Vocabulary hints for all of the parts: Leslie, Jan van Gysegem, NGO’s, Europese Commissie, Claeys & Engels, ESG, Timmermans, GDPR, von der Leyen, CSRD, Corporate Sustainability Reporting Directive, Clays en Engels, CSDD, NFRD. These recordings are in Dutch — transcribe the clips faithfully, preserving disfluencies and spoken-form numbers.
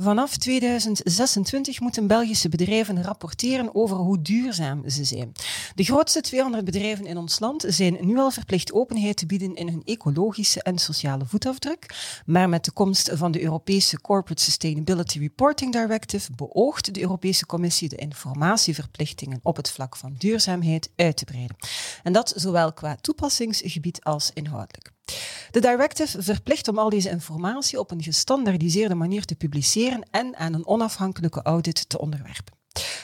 Vanaf tweeduizend zesentwintig moeten Belgische bedrijven rapporteren over hoe duurzaam ze zijn. De grootste tweehonderd bedrijven in ons land zijn nu al verplicht openheid te bieden in hun ecologische en sociale voetafdruk. Maar met de komst van de Europese Corporate Sustainability Reporting Directive beoogt de Europese Commissie de informatieverplichtingen op het vlak van duurzaamheid uit te breiden. En dat zowel qua toepassingsgebied als inhoudelijk. De directive verplicht om al deze informatie op een gestandaardiseerde manier te publiceren en aan een onafhankelijke audit te onderwerpen.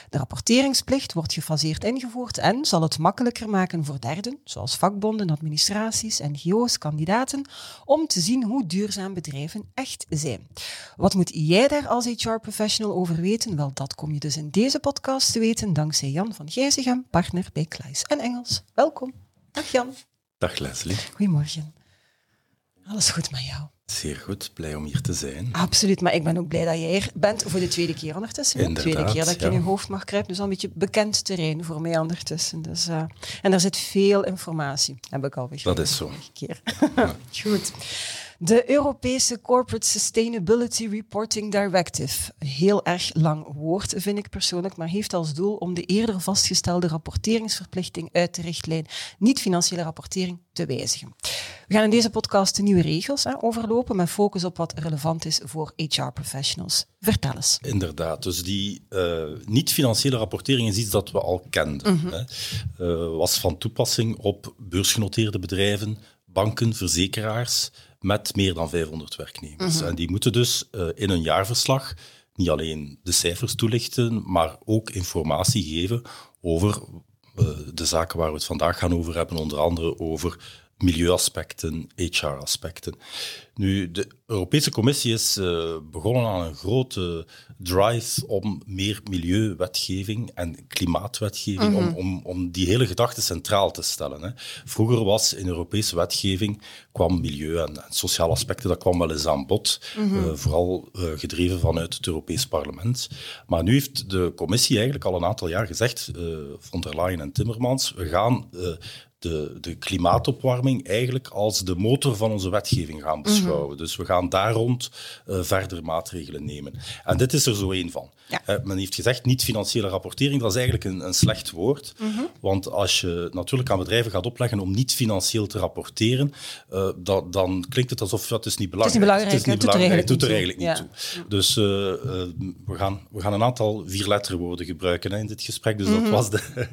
De rapporteringsplicht wordt gefaseerd ingevoerd en zal het makkelijker maken voor derden, zoals vakbonden, administraties, N G O's, kandidaten, om te zien hoe duurzaam bedrijven echt zijn. Wat moet jij daar als H R-professional over weten? Wel, dat kom je dus in deze podcast te weten dankzij Jan van Gysegem, partner bij Clays en Engels. Welkom. Dag Jan. Dag Leslie. Goedemorgen. Alles goed met jou? Zeer goed, blij om hier te zijn. Absoluut, maar ik ben ook blij dat jij hier bent voor de tweede keer ondertussen. Inderdaad, de tweede keer dat ik ja. in je hoofd mag kruipen, dus al een beetje bekend terrein voor mij ondertussen. Dus, uh, en daar zit veel informatie, heb ik al begrepen. Dat is zo. Keer. Ja. Goed. De Europese Corporate Sustainability Reporting Directive. Heel erg lang woord, vind ik persoonlijk, maar heeft als doel om de eerder vastgestelde rapporteringsverplichting uit de richtlijn niet-financiële rapportering te wijzigen. We gaan in deze podcast de nieuwe regels hè, overlopen met focus op wat relevant is voor H R-professionals. Vertel eens. Inderdaad, dus die uh, niet-financiële rapportering is iets dat we al kenden. Mm-hmm. Hè. Uh, was van toepassing op beursgenoteerde bedrijven, banken, verzekeraars met meer dan vijfhonderd werknemers. Mm-hmm. En die moeten dus uh, in hun jaarverslag niet alleen de cijfers toelichten, maar ook informatie geven over uh, de zaken waar we het vandaag gaan over hebben, onder andere over milieuaspecten, H R-aspecten. Nu, de Europese Commissie is uh, begonnen aan een grote drive om meer milieuwetgeving en klimaatwetgeving, mm-hmm. om, om, om die hele gedachte centraal te stellen. Hè. Vroeger was in Europese wetgeving, kwam milieu en, en sociale aspecten, dat kwam wel eens aan bod, mm-hmm. uh, vooral uh, gedreven vanuit het Europees Parlement. Maar nu heeft de Commissie eigenlijk al een aantal jaar gezegd, uh, von der Leyen en Timmermans, we gaan Uh, De, de klimaatopwarming eigenlijk als de motor van onze wetgeving gaan beschouwen. Mm-hmm. Dus we gaan daar rond uh, verder maatregelen nemen. En dit is er zo één van. Ja. Uh, men heeft gezegd, niet-financiële rapportering, dat is eigenlijk een, een slecht woord. Mm-hmm. Want als je natuurlijk aan bedrijven gaat opleggen om niet-financieel te rapporteren, uh, dat, dan klinkt het alsof dat is niet belangrijk. Het is niet belangrijk, het doet er eigenlijk niet toe. Ja. Dus uh, uh, we, gaan, we gaan een aantal vierletterwoorden gebruiken hè, in dit gesprek. Dus mm-hmm. dat was de...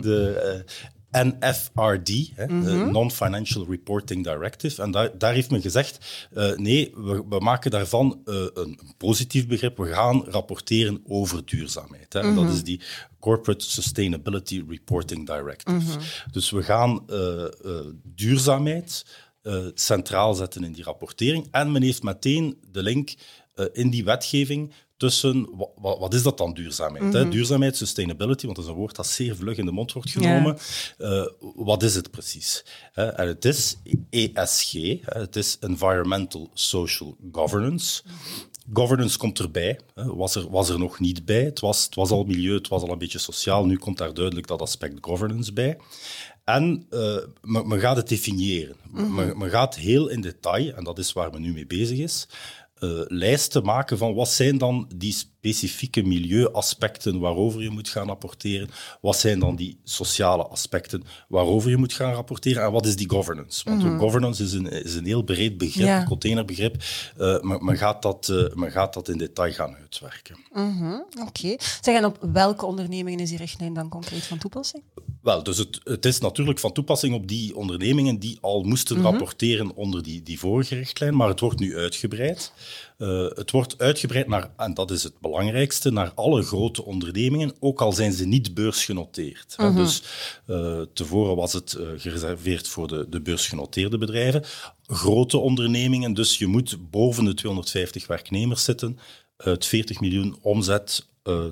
de uh, N F R D, hè, mm-hmm. de Non-Financial Reporting Directive. En daar, daar heeft men gezegd, uh, nee, we, we maken daarvan uh, een, een positief begrip. We gaan rapporteren over duurzaamheid. Hè. Mm-hmm. Dat is die Corporate Sustainability Reporting Directive. Mm-hmm. Dus we gaan uh, uh, duurzaamheid uh, centraal zetten in die rapportering. En men heeft meteen de link uh, in die wetgeving tussen, wat, wat is dat dan duurzaamheid? Mm-hmm. Hè? Duurzaamheid, sustainability, want dat is een woord dat zeer vlug in de mond wordt genomen. Yeah. Uh, wat is het precies? Uh, en het is E S G, uh, het is Environmental Social Governance. Governance komt erbij, uh, was, er, was er nog niet bij. Het was, het was al milieu, het was al een beetje sociaal. Nu komt daar duidelijk dat aspect governance bij. En uh, men, men gaat het definiëren. Mm-hmm. Men, men gaat heel in detail, en dat is waar men nu mee bezig is, Uh, lijsten maken van wat zijn dan die specifieke milieuaspecten waarover je moet gaan rapporteren, wat zijn dan die sociale aspecten waarover je moet gaan rapporteren en wat is die governance? Want mm-hmm. governance is een, is een heel breed begrip, ja. een containerbegrip, uh, maar men gaat, dat, uh, men gaat dat in detail gaan uitwerken. Mm-hmm. Oké. Okay. Zeg, en op welke ondernemingen is die richtlijn dan concreet van toepassing? Wel, dus het, het is natuurlijk van toepassing op die ondernemingen die al moesten mm-hmm. rapporteren onder die, die vorige richtlijn, maar het wordt nu uitgebreid. Uh, het wordt uitgebreid naar, en dat is het belangrijkste, naar alle grote ondernemingen, ook al zijn ze niet beursgenoteerd. Mm-hmm. Dus uh, tevoren was het uh, gereserveerd voor de, de beursgenoteerde bedrijven. Grote ondernemingen, dus je moet boven de tweehonderdvijftig werknemers zitten, uit veertig miljoen omzet, uh,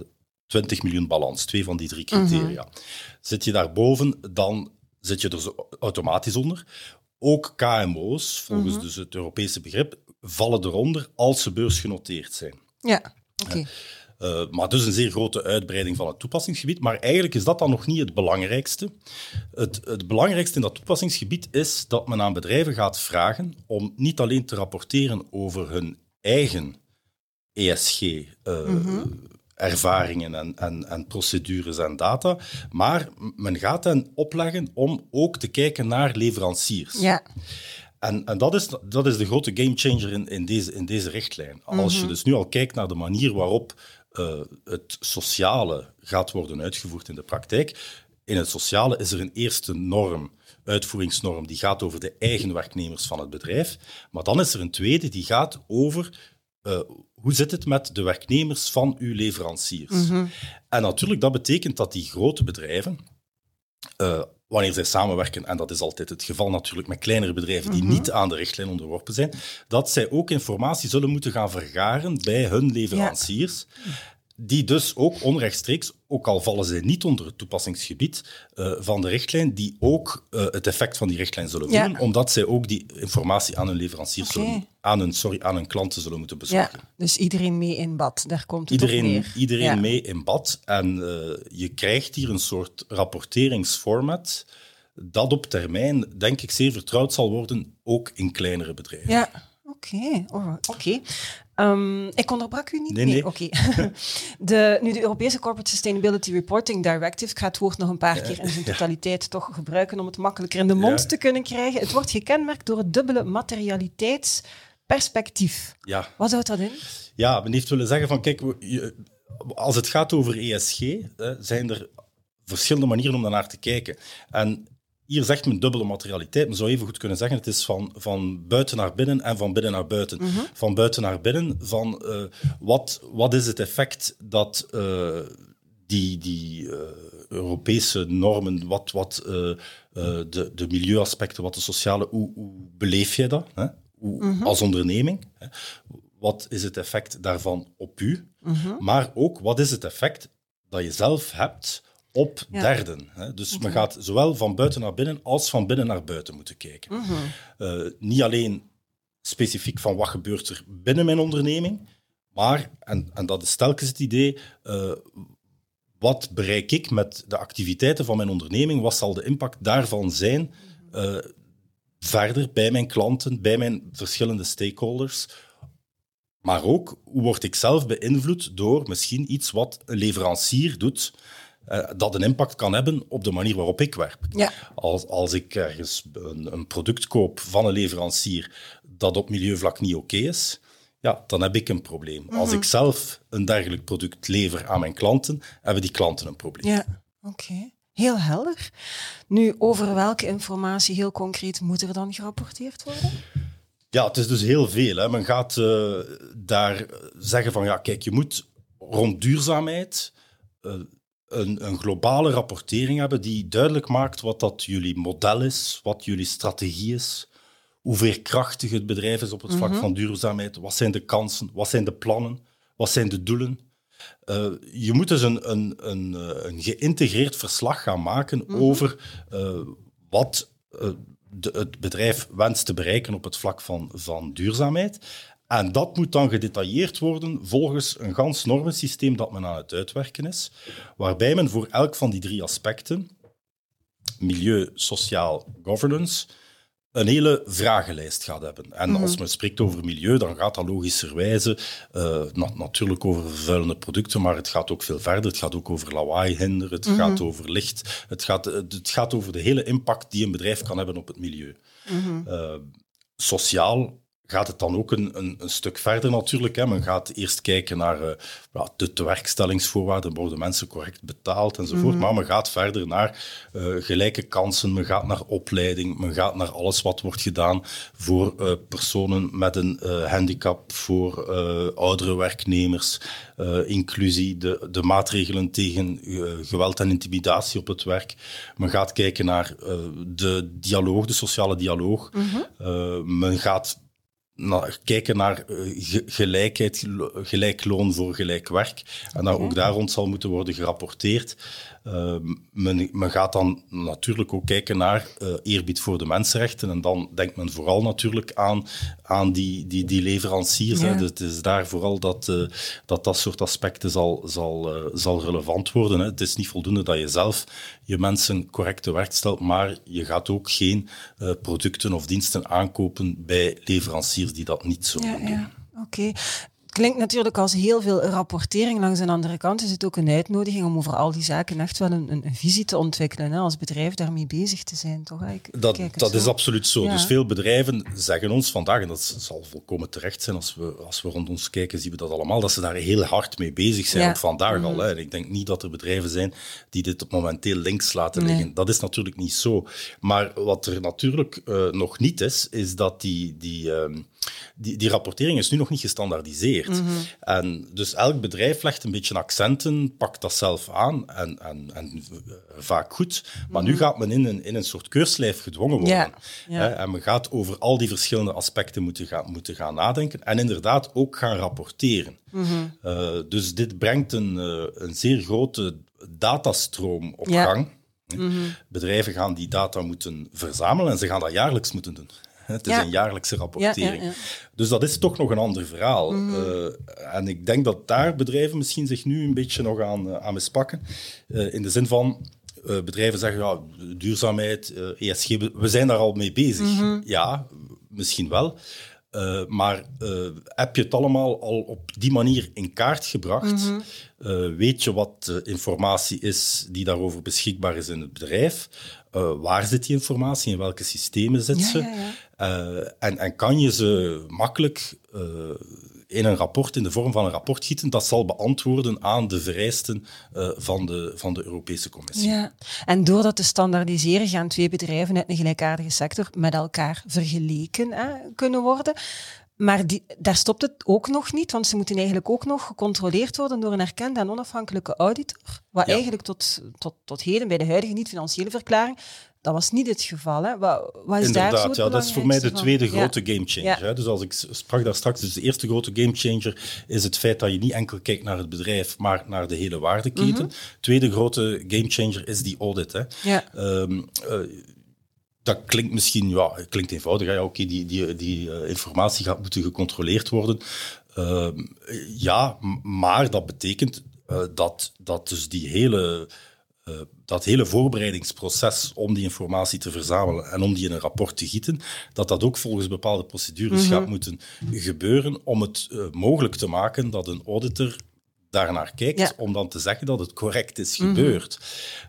twintig miljoen balans, twee van die drie criteria. Mm-hmm. Zit je daarboven, dan zit je er automatisch onder. Ook K M O's, volgens mm-hmm. dus het Europese begrip, vallen eronder als ze beursgenoteerd zijn. Ja, oké. Okay. Uh, maar dus een zeer grote uitbreiding van het toepassingsgebied. Maar eigenlijk is dat dan nog niet het belangrijkste. Het, het belangrijkste in dat toepassingsgebied is dat men aan bedrijven gaat vragen om niet alleen te rapporteren over hun eigen E S G-ervaringen uh, mm-hmm. en, en, en procedures en data, maar men gaat hen opleggen om ook te kijken naar leveranciers. Ja. En, en dat, is, dat is de grote gamechanger in, in, deze, in deze richtlijn. Als mm-hmm. je dus nu al kijkt naar de manier waarop uh, het sociale gaat worden uitgevoerd in de praktijk, in het sociale is er een eerste norm, uitvoeringsnorm, die gaat over de eigen werknemers van het bedrijf. Maar dan is er een tweede die gaat over... Uh, hoe zit het met de werknemers van uw leveranciers? Mm-hmm. En natuurlijk, dat betekent dat die grote bedrijven, uh, wanneer zij samenwerken, en dat is altijd het geval natuurlijk met kleinere bedrijven die mm-hmm. niet aan de richtlijn onderworpen zijn, dat zij ook informatie zullen moeten gaan vergaren bij hun leveranciers, ja. die dus ook onrechtstreeks, ook al vallen zij niet onder het toepassingsgebied uh, van de richtlijn, die ook uh, het effect van die richtlijn zullen voelen, ja. omdat zij ook die informatie aan hun leveranciers okay. zullen, aan hun, sorry, aan hun klanten zullen moeten bezorgen. Ja, dus iedereen mee in bad, daar komt het iedereen, op neer. Iedereen ja. mee in bad. En uh, je krijgt hier een soort rapporteringsformat dat op termijn, denk ik, zeer vertrouwd zal worden, ook in kleinere bedrijven. Ja, oké. Okay. Oh, oké. Okay. Um, ik onderbrak u niet? Nee, nee. nee. Oké. Okay. De, nu, de Europese Corporate Sustainability Reporting Directive, ik ga het woord nog een paar ja, keer in zijn totaliteit ja. toch gebruiken om het makkelijker in de mond ja. te kunnen krijgen. Het wordt gekenmerkt door het dubbele materialiteitsperspectief. Ja. Wat houdt dat in? Ja, men heeft willen zeggen van, kijk, als het gaat over E S G, hè, zijn er verschillende manieren om daarnaar te kijken. En hier zegt men dubbele materialiteit. Men zou even goed kunnen zeggen, het is van, van buiten naar binnen en van binnen naar buiten. Mm-hmm. Van buiten naar binnen, van uh, wat, wat is het effect dat uh, die, die uh, Europese normen, wat, wat uh, uh, de, de milieuaspecten, wat de sociale, hoe, hoe beleef jij dat hè? Hoe, mm-hmm. als onderneming? Hè? Wat is het effect daarvan op u? Mm-hmm. Maar ook, wat is het effect dat je zelf hebt... op ja. derden. Hè. Dus okay. men gaat zowel van buiten naar binnen als van binnen naar buiten moeten kijken. Mm-hmm. Uh, niet alleen specifiek van wat gebeurt er binnen mijn onderneming, maar, en, en dat is telkens het idee, uh, wat bereik ik met de activiteiten van mijn onderneming, wat zal de impact daarvan zijn uh, verder bij mijn klanten, bij mijn verschillende stakeholders, maar ook, hoe word ik zelf beïnvloed door misschien iets wat een leverancier doet, Uh, dat een impact kan hebben op de manier waarop ik werk. Ja. Als, als ik ergens een, een product koop van een leverancier dat op milieuvlak niet oké is, ja, dan heb ik een probleem. Mm-hmm. Als ik zelf een dergelijk product lever aan mijn klanten, hebben die klanten een probleem. Ja, oké. Okay. Heel helder. Nu, over welke informatie heel concreet moet er dan gerapporteerd worden? Ja, het is dus heel veel. Hè. Men gaat uh, daar zeggen van, ja, kijk, je moet rond duurzaamheid... Uh, Een, een globale rapportering hebben die duidelijk maakt wat dat jullie model is, wat jullie strategie is, hoe veerkrachtig het bedrijf is op het vlak mm-hmm. van duurzaamheid, wat zijn de kansen, wat zijn de plannen, wat zijn de doelen. Uh, je moet dus een, een, een, een geïntegreerd verslag gaan maken mm-hmm. over uh, wat uh, de, het bedrijf wenst te bereiken op het vlak van, van duurzaamheid. En dat moet dan gedetailleerd worden volgens een gans normensysteem dat men aan het uitwerken is, waarbij men voor elk van die drie aspecten, milieu, sociaal, governance, een hele vragenlijst gaat hebben. En mm-hmm. als men spreekt over milieu, dan gaat dat logischerwijze uh, na- natuurlijk over vervuilende producten, maar het gaat ook veel verder. Het gaat ook over lawaaihinder, het mm-hmm. gaat over licht, het gaat, het gaat over de hele impact die een bedrijf kan hebben op het milieu. Mm-hmm. Uh, sociaal gaat het dan ook een, een, een stuk verder natuurlijk. Hè. Men gaat eerst kijken naar uh, de tewerkstellingsvoorwaarden, worden mensen correct betaald enzovoort, mm-hmm. maar men gaat verder naar uh, gelijke kansen, men gaat naar opleiding, men gaat naar alles wat wordt gedaan voor uh, personen met een uh, handicap, voor uh, oudere werknemers, uh, inclusie, de, de maatregelen tegen uh, geweld en intimidatie op het werk. Men gaat kijken naar uh, de dialoog, de sociale dialoog. Mm-hmm. Uh, men gaat naar, kijken naar uh, gelijkheid, gelijk loon voor gelijk werk. En dat ook daar rond zal moeten worden gerapporteerd. Uh, men, men gaat dan natuurlijk ook kijken naar uh, eerbied voor de mensenrechten. En dan denkt men vooral natuurlijk aan, aan die, die, die leveranciers. Ja. Hè. Dus het is daar vooral dat uh, dat, dat soort aspecten zal, zal, uh, zal relevant worden. Hè. Het is niet voldoende dat je zelf je mensen correct te werk stelt, maar je gaat ook geen uh, producten of diensten aankopen bij leveranciers die dat niet zo ja, doen. Ja. Oké. Okay. Klinkt natuurlijk als heel veel rapportering. Langs de andere kant is het ook een uitnodiging om over al die zaken echt wel een, een visie te ontwikkelen, hè, als bedrijf daarmee bezig te zijn, toch? Ik, ik dat dat is absoluut zo. Ja. Dus veel bedrijven zeggen ons vandaag, en dat zal volkomen terecht zijn, als we, als we rond ons kijken, zien we dat allemaal, dat ze daar heel hard mee bezig zijn, ja. ook vandaag mm-hmm. al. Hè. En ik denk niet dat er bedrijven zijn die dit momenteel links laten liggen. Nee. Dat is natuurlijk niet zo. Maar wat er natuurlijk uh, nog niet is, is dat die... die um, Die, die rapportering is nu nog niet gestandaardiseerd. Mm-hmm. En dus elk bedrijf legt een beetje accenten, pakt dat zelf aan en, en, en vaak goed. Maar mm-hmm. nu gaat men in een, in een soort keurslijf gedwongen worden. Yeah. Yeah. En men gaat over al die verschillende aspecten moeten gaan, moeten gaan nadenken en inderdaad ook gaan rapporteren. Mm-hmm. Uh, dus dit brengt een, uh, een zeer grote datastroom op yeah. gang. Mm-hmm. Bedrijven gaan die data moeten verzamelen en ze gaan dat jaarlijks moeten doen. Het is ja. een jaarlijkse rapportering. Ja, ja, ja. Dus dat is toch nog een ander verhaal. Mm. Uh, en ik denk dat daar bedrijven misschien zich nu een beetje nog aan, uh, aan mispakken. Uh, in de zin van, uh, bedrijven zeggen, ja, duurzaamheid, uh, E S G, we zijn daar al mee bezig. Mm-hmm. Ja, misschien wel. Uh, maar uh, heb je het allemaal al op die manier in kaart gebracht? Mm-hmm. Uh, weet je wat de informatie is die daarover beschikbaar is in het bedrijf? Uh, waar zit die informatie? In welke systemen zit ja, ze? Ja, ja. Uh, en, en kan je ze makkelijk uh, in een rapport, in de vorm van een rapport gieten? Dat zal beantwoorden aan de vereisten uh, van, de, van de Europese Commissie. Ja. En door dat te standaardiseren gaan twee bedrijven uit een gelijkaardige sector met elkaar vergeleken hè, kunnen worden. Maar die, daar stopt het ook nog niet, want ze moeten eigenlijk ook nog gecontroleerd worden door een erkende en onafhankelijke auditor. Wat ja. eigenlijk tot, tot, tot heden bij de huidige niet-financiële verklaring, dat was niet het geval. Hè. Wat, wat is Inderdaad, daar zo het ja, dat is voor mij de tweede van? grote ja. gamechanger. Ja. Dus als ik sprak daar straks, dus de eerste grote gamechanger is het feit dat je niet enkel kijkt naar het bedrijf, maar naar de hele waardeketen. Mm-hmm. Tweede grote gamechanger is die audit. Hè. Ja. Um, uh, Dat klinkt misschien, ja, klinkt eenvoudig. Ja, oké, okay, die, die, die uh, informatie gaat moeten gecontroleerd worden. Uh, ja, maar dat betekent uh, dat, dat dus die hele, uh, dat hele voorbereidingsproces om die informatie te verzamelen en om die in een rapport te gieten, dat dat ook volgens bepaalde procedures mm-hmm. gaat moeten gebeuren om het uh, mogelijk te maken dat een auditor daarnaar kijkt, ja. om dan te zeggen dat het correct is gebeurd.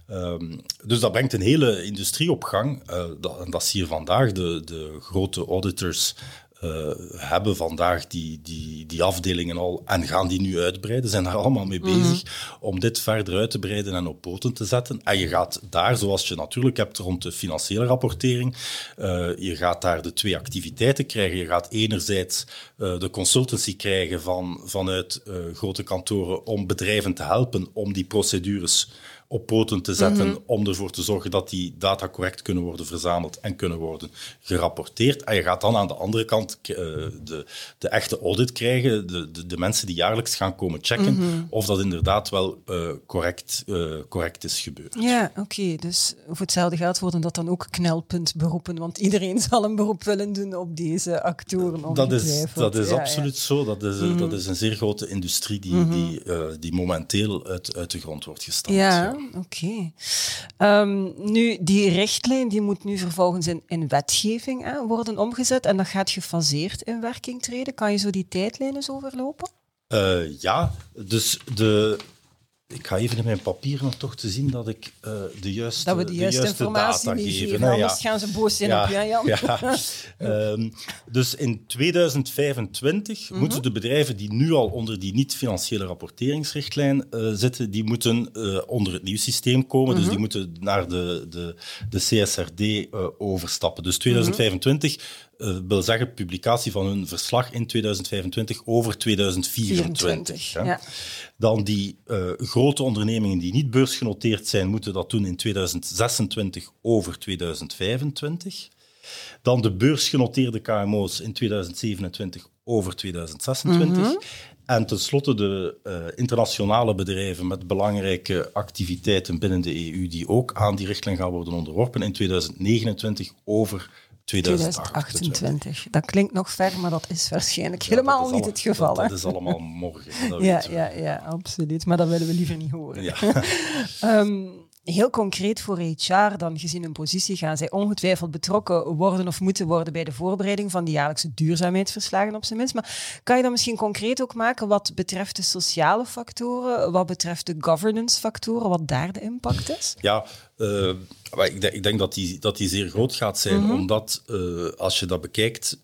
Mm-hmm. Um, dus dat brengt een hele industrie op gang. Uh, dat, en dat zie je vandaag. De, de grote auditors uh, hebben vandaag die, die, die afdelingen al en gaan die nu uitbreiden, zijn daar allemaal mee bezig mm-hmm. om dit verder uit te breiden en op poten te zetten. En je gaat daar, zoals je natuurlijk hebt rond de financiële rapportering, uh, je gaat daar de twee activiteiten krijgen. Je gaat enerzijds uh, de consultancy krijgen van, vanuit uh, grote kantoren om bedrijven te helpen om die procedures op poten te zetten, mm-hmm. om ervoor te zorgen dat die data correct kunnen worden verzameld en kunnen worden gerapporteerd. En je gaat dan aan de andere kant uh, de, de echte audit krijgen, de, de, de mensen die jaarlijks gaan komen checken, mm-hmm. of dat inderdaad wel uh, correct, uh, correct is gebeurd. Ja, oké. Okay. Dus voor hetzelfde geld worden dat dan ook knelpuntberoepen, want iedereen zal een beroep willen doen op deze actoren. Dat is, dat is ja, absoluut ja. zo. Dat is, mm-hmm. dat is een zeer grote industrie die, mm-hmm. die, uh, die momenteel uit, uit de grond wordt gestampt. Ja. Ja. Oké. Okay. Um, nu, die richtlijn die moet nu vervolgens in, in wetgeving hè, worden omgezet en dat gaat gefaseerd in werking treden. Kan je zo die tijdlijn eens overlopen? Uh, ja, dus de... Ik ga even in mijn papieren om toch te zien dat ik uh, de juiste dat we de juiste, de juiste informatie data geven. geven. Anders ja. gaan ze boos zijn ja. op jou, Jan. Ja. um, dus in tweeduizend vijfentwintig mm-hmm. moeten de bedrijven die nu al onder die niet-financiële rapporteringsrichtlijn uh, zitten, die moeten uh, onder het nieuw systeem komen. Mm-hmm. Dus die moeten naar de, de, de C S R D uh, overstappen. Dus tweeduizend vijfentwintig uh, wil zeggen publicatie van hun verslag in tweeduizend vijfentwintig over tweeduizend vierentwintig. vierentwintig ja. Dan die uh, grote ondernemingen die niet beursgenoteerd zijn, moeten dat doen in tweeduizend zesentwintig over tweeduizend vijfentwintig. Dan de beursgenoteerde K M O's in tweeduizend zevenentwintig over tweeduizend zesentwintig. Mm-hmm. En tenslotte de uh, internationale bedrijven met belangrijke activiteiten binnen de E U die ook aan die richtlijn gaan worden onderworpen in tweeduizend negenentwintig over tweeduizend achtentwintig. Dat klinkt nog ver, maar dat is waarschijnlijk ja, helemaal is al, niet het geval. Dat, dat is allemaal morgen. Dat ja, ja, ja, absoluut. Maar dat willen we liever niet horen. Ja. um, Heel concreet voor H R, dan gezien hun positie, gaan zij ongetwijfeld betrokken worden of moeten worden bij de voorbereiding van de jaarlijkse duurzaamheidsverslagen op zijn minst. Maar kan je dan misschien concreet ook maken wat betreft de sociale factoren, wat betreft de governance factoren, wat daar de impact is? Ja, uh, ik, denk, ik denk dat die, dat die zeer groot gaat zijn, mm-hmm. omdat uh, als je dat bekijkt,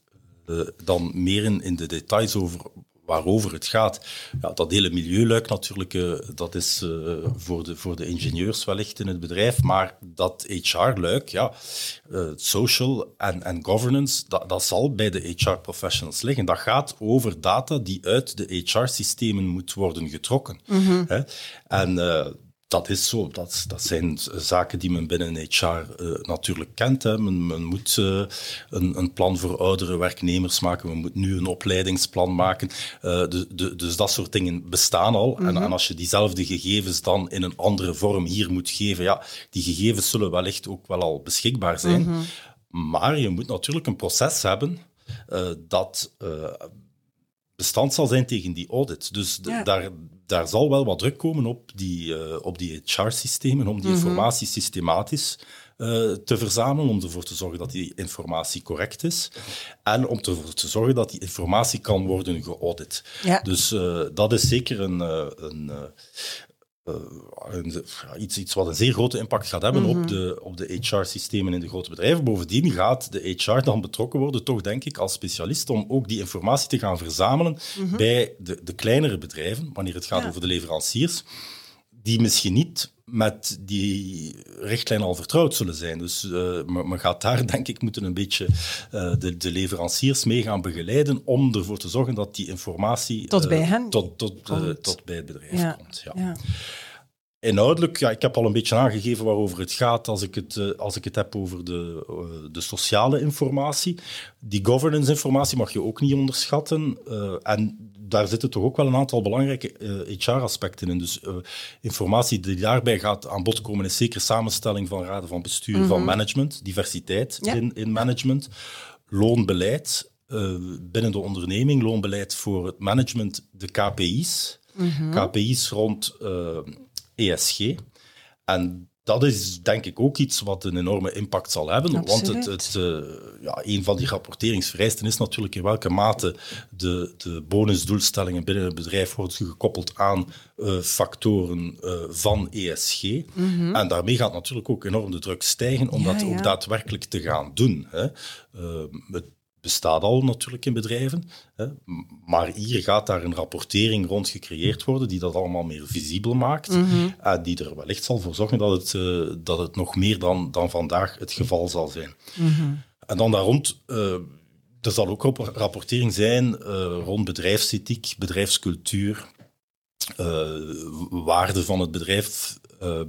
uh, dan meer in, in de details over... waarover het gaat. Ja, dat hele milieuluik natuurlijk, uh, dat is uh, voor, de, voor de ingenieurs wellicht in het bedrijf, maar dat H R-luik, ja, uh, social en, en governance, dat, dat zal bij de H R-professionals liggen. Dat gaat over data die uit de H R-systemen moet worden getrokken. Mm-hmm. Hè? En... Uh, Dat is zo. Dat, dat zijn zaken die men binnen H R uh, natuurlijk kent. Hè. Men, men moet uh, een, een plan voor oudere werknemers maken. Men moet nu een opleidingsplan maken. Uh, de, de, dus dat soort dingen bestaan al. Mm-hmm. En, en als je diezelfde gegevens dan in een andere vorm hier moet geven, ja, die gegevens zullen wellicht ook wel al beschikbaar zijn. Mm-hmm. Maar je moet natuurlijk een proces hebben uh, dat uh, bestand zal zijn tegen die audit. Dus d- ja. daar... Daar zal wel wat druk komen op die, uh, op die H R-systemen, om die mm-hmm. informatie systematisch uh, te verzamelen, om ervoor te zorgen dat die informatie correct is en om ervoor te zorgen dat die informatie kan worden geaudit. Ja. Dus uh, dat is zeker een, een, een, een, iets, iets wat een zeer grote impact gaat hebben mm-hmm. op de, op de H R-systemen in de grote bedrijven. Bovendien gaat de H R dan betrokken worden, toch denk ik, als specialist, om ook die informatie te gaan verzamelen mm-hmm. bij de, de kleinere bedrijven, wanneer het gaat ja. over de leveranciers, die misschien niet met die richtlijn al vertrouwd zullen zijn. Dus uh, men gaat daar, denk ik, moeten een beetje uh, de, de leveranciers mee gaan begeleiden om ervoor te zorgen dat die informatie tot bij, uh, hen tot, tot, uh, tot bij het bedrijf ja. komt. Ja. Ja. Inhoudelijk, ja, ik heb al een beetje aangegeven waarover het gaat als ik het, uh, als ik het heb over de, uh, de sociale informatie. Die governance-informatie mag je ook niet onderschatten. Uh, en daar zitten toch ook wel een aantal belangrijke uh, H R-aspecten in. Dus uh, informatie die daarbij gaat aan bod komen is zeker samenstelling van raden van bestuur, mm-hmm. van management, diversiteit ja. in, in management, loonbeleid uh, binnen de onderneming, loonbeleid voor het management, de K P I's, mm-hmm. K P I's rond... Uh, E S G. En dat is denk ik ook iets wat een enorme impact zal hebben. Absoluut. Want het, het, uh, ja, een van die rapporteringsvereisten is natuurlijk in welke mate de, de bonusdoelstellingen binnen het bedrijf worden gekoppeld aan uh, factoren uh, van E S G. Mm-hmm. En daarmee gaat natuurlijk ook enorm de druk stijgen om ja, dat ja. ook daadwerkelijk te gaan doen. Hè. Uh, het bestaat al natuurlijk in bedrijven, hè, maar hier gaat daar een rapportering rond gecreëerd worden die dat allemaal meer visibel maakt mm-hmm. en die er wellicht zal voor zorgen dat het, uh, dat het nog meer dan, dan vandaag het geval zal zijn. Mm-hmm. En dan daar rond, uh, er zal ook rapportering zijn uh, rond bedrijfsethiek, bedrijfscultuur, uh, waarde van het bedrijf, uh,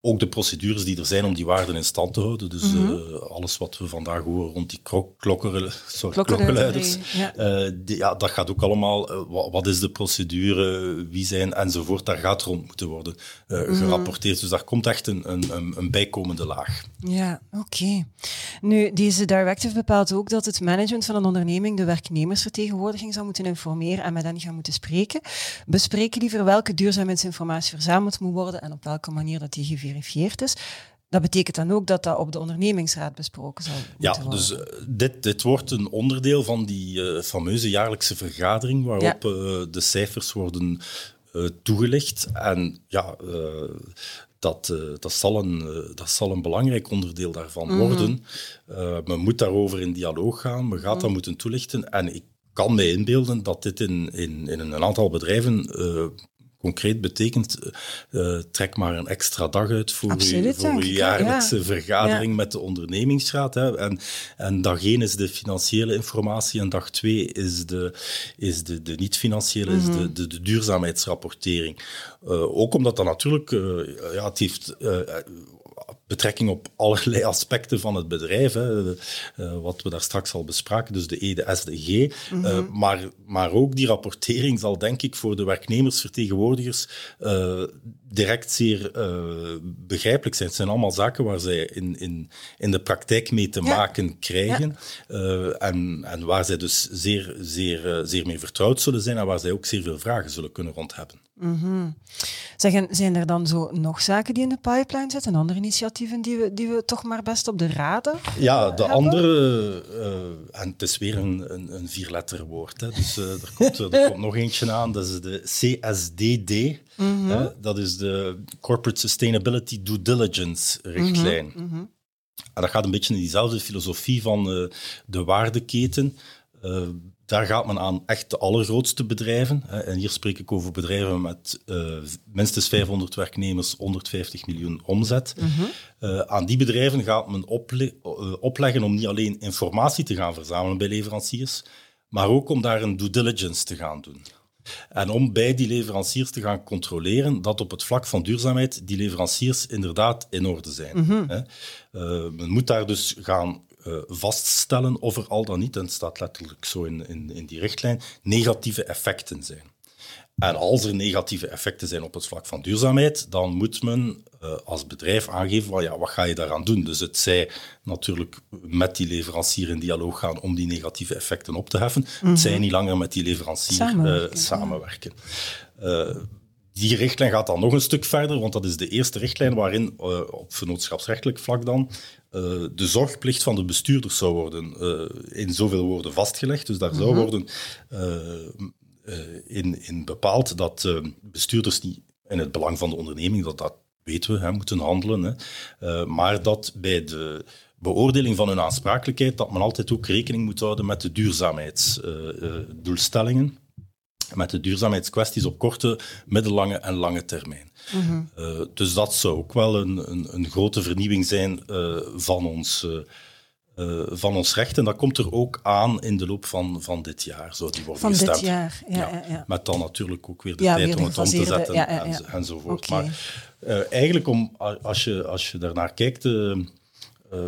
ook de procedures die er zijn om die waarden in stand te houden. Dus mm-hmm. uh, alles wat we vandaag horen rond die kro- klokkeren, sorry, klokkenluiders. Ja. Uh, die, ja, dat gaat ook allemaal... Uh, wat, wat is de procedure? Wie zijn? Enzovoort. Daar gaat rond moeten worden uh, gerapporteerd. Mm-hmm. Dus daar komt echt een, een, een bijkomende laag. Ja, oké. Okay. Nu, deze directive bepaalt ook dat het management van een onderneming de werknemersvertegenwoordiging zou moeten informeren en met hen gaan moeten spreken. Bespreken liever welke duurzaamheidsinformatie verzameld moet worden en op welke manier dat die geveerd is. Dat betekent dan ook dat dat op de ondernemingsraad besproken zal moeten worden. Ja, dus uh, dit, dit wordt een onderdeel van die uh, fameuze jaarlijkse vergadering waarop ja. uh, de cijfers worden uh, toegelicht. En ja, uh, dat, uh, dat, zal een, uh, dat zal een belangrijk onderdeel daarvan mm-hmm. worden. Uh, men moet daarover in dialoog gaan, men gaat mm-hmm. dat moeten toelichten. En ik kan mij inbeelden dat dit in, in, in een aantal bedrijven... Uh, Concreet betekent, uh, trek maar een extra dag uit voor, Absoluut, u, voor uw jaarlijkse ja. vergadering ja. met de ondernemingsraad. Hè. En, en dag één is de financiële informatie en dag twee is de, is de, de niet-financiële, mm-hmm. is de, de, de duurzaamheidsrapportering. Uh, ook omdat dat natuurlijk, uh, ja, het heeft... Uh, betrekking op allerlei aspecten van het bedrijf, hè. Uh, wat we daar straks al bespraken, dus de E, de S, de G. Mm-hmm. Uh, maar, maar ook die rapportering zal, denk ik, voor de werknemersvertegenwoordigers uh, direct zeer uh, begrijpelijk zijn. Het zijn allemaal zaken waar zij in, in, in de praktijk mee te ja. maken krijgen ja. uh, en, en waar zij dus zeer, zeer, zeer mee vertrouwd zullen zijn en waar zij ook zeer veel vragen zullen kunnen rond hebben. Mm-hmm. Zeggen, zijn er dan zo nog zaken die in de pipeline zitten, andere initiatieven die we, die we toch maar best op de radar Ja, de hebben? andere, uh, en het is weer een, een, een vierletter woord, hè, dus uh, er, komt, er komt nog eentje aan, dat is de C S D D, mm-hmm. hè, dat is de Corporate Sustainability Due Diligence richtlijn. Mm-hmm. Mm-hmm. En dat gaat een beetje in diezelfde filosofie van uh, de waardeketen. Uh, Daar gaat men aan echt de allergrootste bedrijven. En hier spreek ik over bedrijven met uh, minstens vijfhonderd werknemers, honderdvijftig miljoen omzet. Mm-hmm. Uh, aan die bedrijven gaat men ople- uh, opleggen om niet alleen informatie te gaan verzamelen bij leveranciers, maar ook om daar een due diligence te gaan doen. En om bij die leveranciers te gaan controleren dat op het vlak van duurzaamheid die leveranciers inderdaad in orde zijn. Mm-hmm. Uh, men moet daar dus gaan Uh, vaststellen of er al dan niet, en het staat letterlijk zo in, in, in die richtlijn, negatieve effecten zijn. En als er negatieve effecten zijn op het vlak van duurzaamheid, dan moet men uh, als bedrijf aangeven, well, ja, wat ga je daaraan doen? Dus het zij natuurlijk met die leverancier in dialoog gaan om die negatieve effecten op te heffen, mm-hmm. het zij niet langer met die leverancier samenwerken. Uh, samenwerken. Uh, Die richtlijn gaat dan nog een stuk verder, want dat is de eerste richtlijn waarin uh, op vennootschapsrechtelijk vlak dan uh, de zorgplicht van de bestuurders zou worden uh, in zoveel woorden vastgelegd. Dus daar mm-hmm. zou worden uh, uh, in, in bepaald dat uh, bestuurders niet in het belang van de onderneming, dat dat weten we, hè, moeten handelen, hè, uh, maar dat bij de beoordeling van hun aansprakelijkheid dat men altijd ook rekening moet houden met de duurzaamheidsdoelstellingen. Uh, uh, met de duurzaamheidskwesties op korte, middellange en lange termijn. Mm-hmm. Uh, dus dat zou ook wel een, een, een grote vernieuwing zijn uh, van, ons, uh, uh, van ons recht. En dat komt er ook aan in de loop van, van dit jaar, zo die worden van gestemd. Van dit jaar, ja, ja. Ja, ja. Met dan natuurlijk ook weer de ja, tijd weer om het om te zetten ja, ja, ja. En, enzovoort. Okay. Maar uh, eigenlijk, om, als, je, als je daarnaar kijkt... Uh, uh,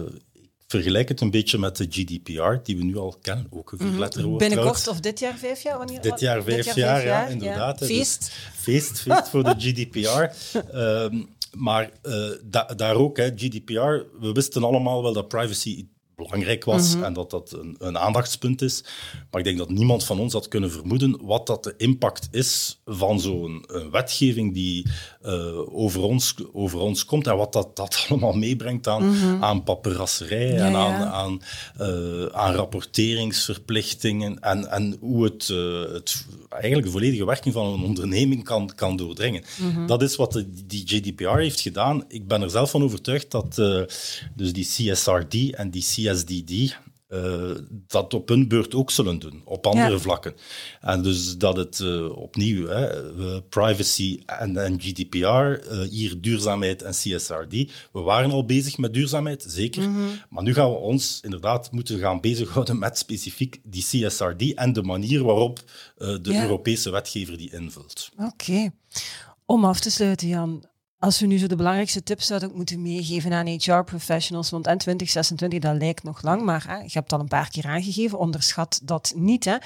Vergelijk het een beetje met de G D P R, die we nu al kennen, ook een vierletterwoord. Binnenkort of dit jaar vijf jaar? Wanneer, dit jaar vijf, dit jaar, jaar, vijf jaar, ja, inderdaad. Ja. Feest. Dus, feest, feest voor de G D P R. um, maar uh, da- daar ook, hè, G D P R, we wisten allemaal wel dat privacy belangrijk was mm-hmm. en dat dat een, een aandachtspunt is. Maar ik denk dat niemand van ons had kunnen vermoeden wat dat de impact is van zo'n wetgeving die uh, over, ons, over ons komt en wat dat, dat allemaal meebrengt aan, mm-hmm. aan paperasserij ja, en aan, ja. aan, uh, aan rapporteringsverplichtingen en, en hoe het, uh, het eigenlijk de volledige werking van een onderneming kan, kan doordringen. Mm-hmm. Dat is wat de, die G D P R heeft gedaan. Ik ben er zelf van overtuigd dat uh, dus die C S R D en die C S D D C S D D, uh, dat op hun beurt ook zullen doen, op andere ja. vlakken. En dus dat het uh, opnieuw, hè, uh, privacy en, en G D P R, uh, hier duurzaamheid en C S R D. We waren al bezig met duurzaamheid, zeker. Mm-hmm. Maar nu gaan we ons inderdaad moeten gaan bezighouden met specifiek die C S R D en de manier waarop uh, de ja. Europese wetgever die invult. Oké. Okay. Om af te sluiten, Jan... Als we nu zo de belangrijkste tips zouden moeten meegeven aan H R-professionals, want en twintig zesentwintig, dat lijkt nog lang, maar hè, je hebt al een paar keer aangegeven, onderschat dat niet. Hè.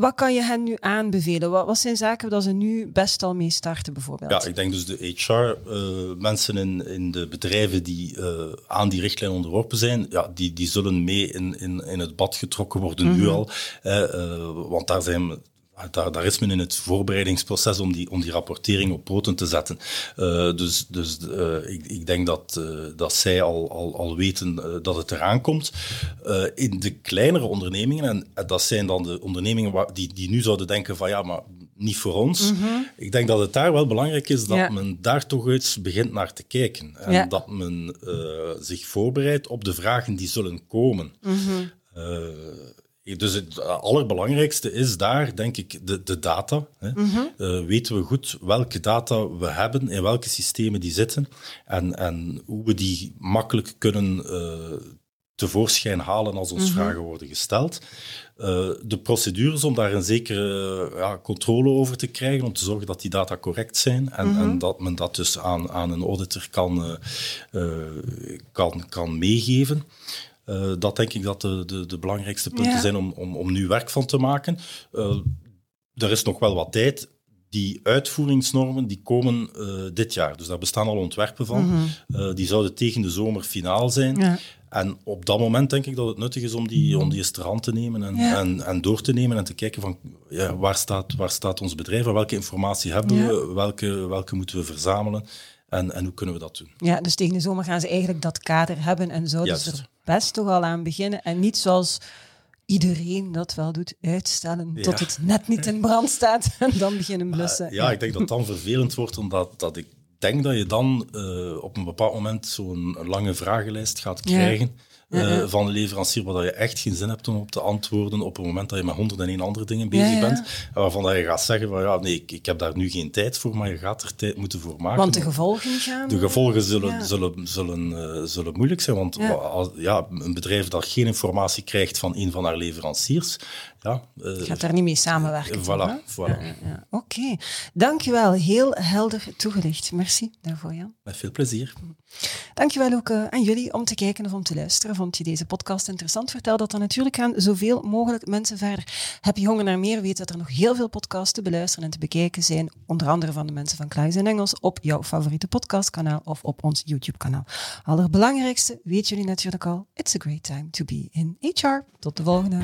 Wat kan je hen nu aanbevelen? Wat, wat zijn zaken dat ze nu best al mee starten, bijvoorbeeld? Ja, ik denk dus de H R-mensen uh, in, in de bedrijven die uh, aan die richtlijn onderworpen zijn, ja, die, die zullen mee in, in, in het bad getrokken worden mm-hmm. nu al, hè, uh, want daar zijn we... Daar, daar is men in het voorbereidingsproces om die, om die rapportering op poten te zetten. Uh, dus dus uh, ik, ik denk dat, uh, dat zij al, al, al weten uh, dat het eraan komt. Uh, in de kleinere ondernemingen, en uh, dat zijn dan de ondernemingen waar, die, die nu zouden denken van ja, maar niet voor ons. Mm-hmm. Ik denk dat het daar wel belangrijk is dat ja. men daar toch eens begint naar te kijken. En ja. dat men uh, zich voorbereidt op de vragen die zullen komen. Mm-hmm. Uh, Dus het allerbelangrijkste is daar, denk ik, de, de data. Hè. Mm-hmm. Uh, weten we goed welke data we hebben, in welke systemen die zitten en, en hoe we die makkelijk kunnen uh, tevoorschijn halen als ons mm-hmm. vragen worden gesteld. Uh, de procedures om daar een zekere uh, ja, controle over te krijgen, om te zorgen dat die data correct zijn en, mm-hmm. en dat men dat dus aan, aan een auditor kan, uh, uh, kan, kan meegeven. Uh, dat denk ik dat de, de, de belangrijkste punten ja. zijn om, om, om nu werk van te maken. Uh, er is nog wel wat tijd. Die uitvoeringsnormen die komen uh, dit jaar. Dus daar bestaan al ontwerpen van. Mm-hmm. Uh, die zouden tegen de zomer finaal zijn. Ja. En op dat moment denk ik dat het nuttig is om die, om die eens ter hand te nemen en, ja. en, en door te nemen en te kijken van ja, waar, staat, waar staat ons bedrijf en welke informatie hebben ja. we, welke, welke moeten we verzamelen en, en hoe kunnen we dat doen. Ja, dus tegen de zomer gaan ze eigenlijk dat kader hebben en zouden ze er best toch al aan beginnen en niet zoals... iedereen dat wel doet uitstellen ja. tot het net niet in brand staat en dan beginnen blussen. Uh, ja, ik denk dat dan vervelend wordt, omdat dat ik denk dat je dan uh, op een bepaald moment zo'n lange vragenlijst gaat krijgen ja. uh, uh-uh. van de leverancier, waar je echt geen zin hebt om op te antwoorden op het moment dat je met honderd en één andere dingen bezig ja, ja. bent, en waarvan dat je gaat zeggen van ja, nee, ik, ik heb daar nu geen tijd voor, maar je gaat er tijd moeten voor maken. Want de gevolgen gaan... De gevolgen zullen, ja. zullen, zullen, zullen, uh, zullen moeilijk zijn, want ja. Als, ja, een bedrijf dat geen informatie krijgt van een van haar leveranciers, ja, uh, gaat daar niet mee samenwerken. Uh, voilà. voilà. Ja, ja, ja. Oké. Okay. Dankjewel. Heel helder toegelicht. Merci daarvoor, Jan. Met veel plezier. Dankjewel ook uh, aan jullie om te kijken of om te luisteren. Vond je deze podcast interessant? Vertel dat dan natuurlijk aan zoveel mogelijk mensen verder. Heb je honger naar meer? Weet dat er nog heel veel podcasts te beluisteren en te bekijken zijn. Onder andere van de mensen van Kluis en Engels op jouw favoriete podcastkanaal of op ons YouTube-kanaal. Allerbelangrijkste, weten jullie natuurlijk al, it's a great time to be in H R. Tot de volgende.